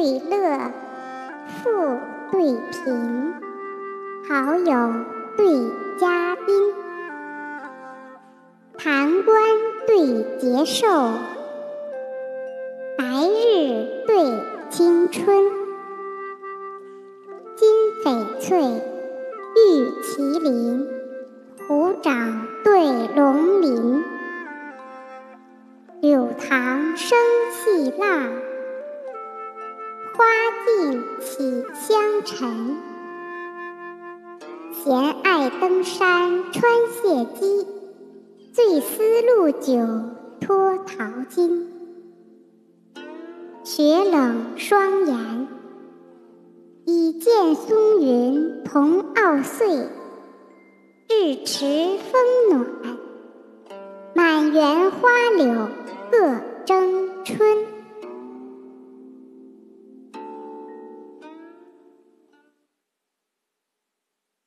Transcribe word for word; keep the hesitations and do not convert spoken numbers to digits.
对乐，富对贫，好友对嘉宾，堂官对节寿，白日对青春，金翡翠，玉麒麟，虎掌对龙鳞，柳堂生细蜡，花径起香尘，闲爱登山穿谢屐，醉思陆酒脱陶巾，雪冷霜严，以见松云同傲岁，日持风暖，满园花柳各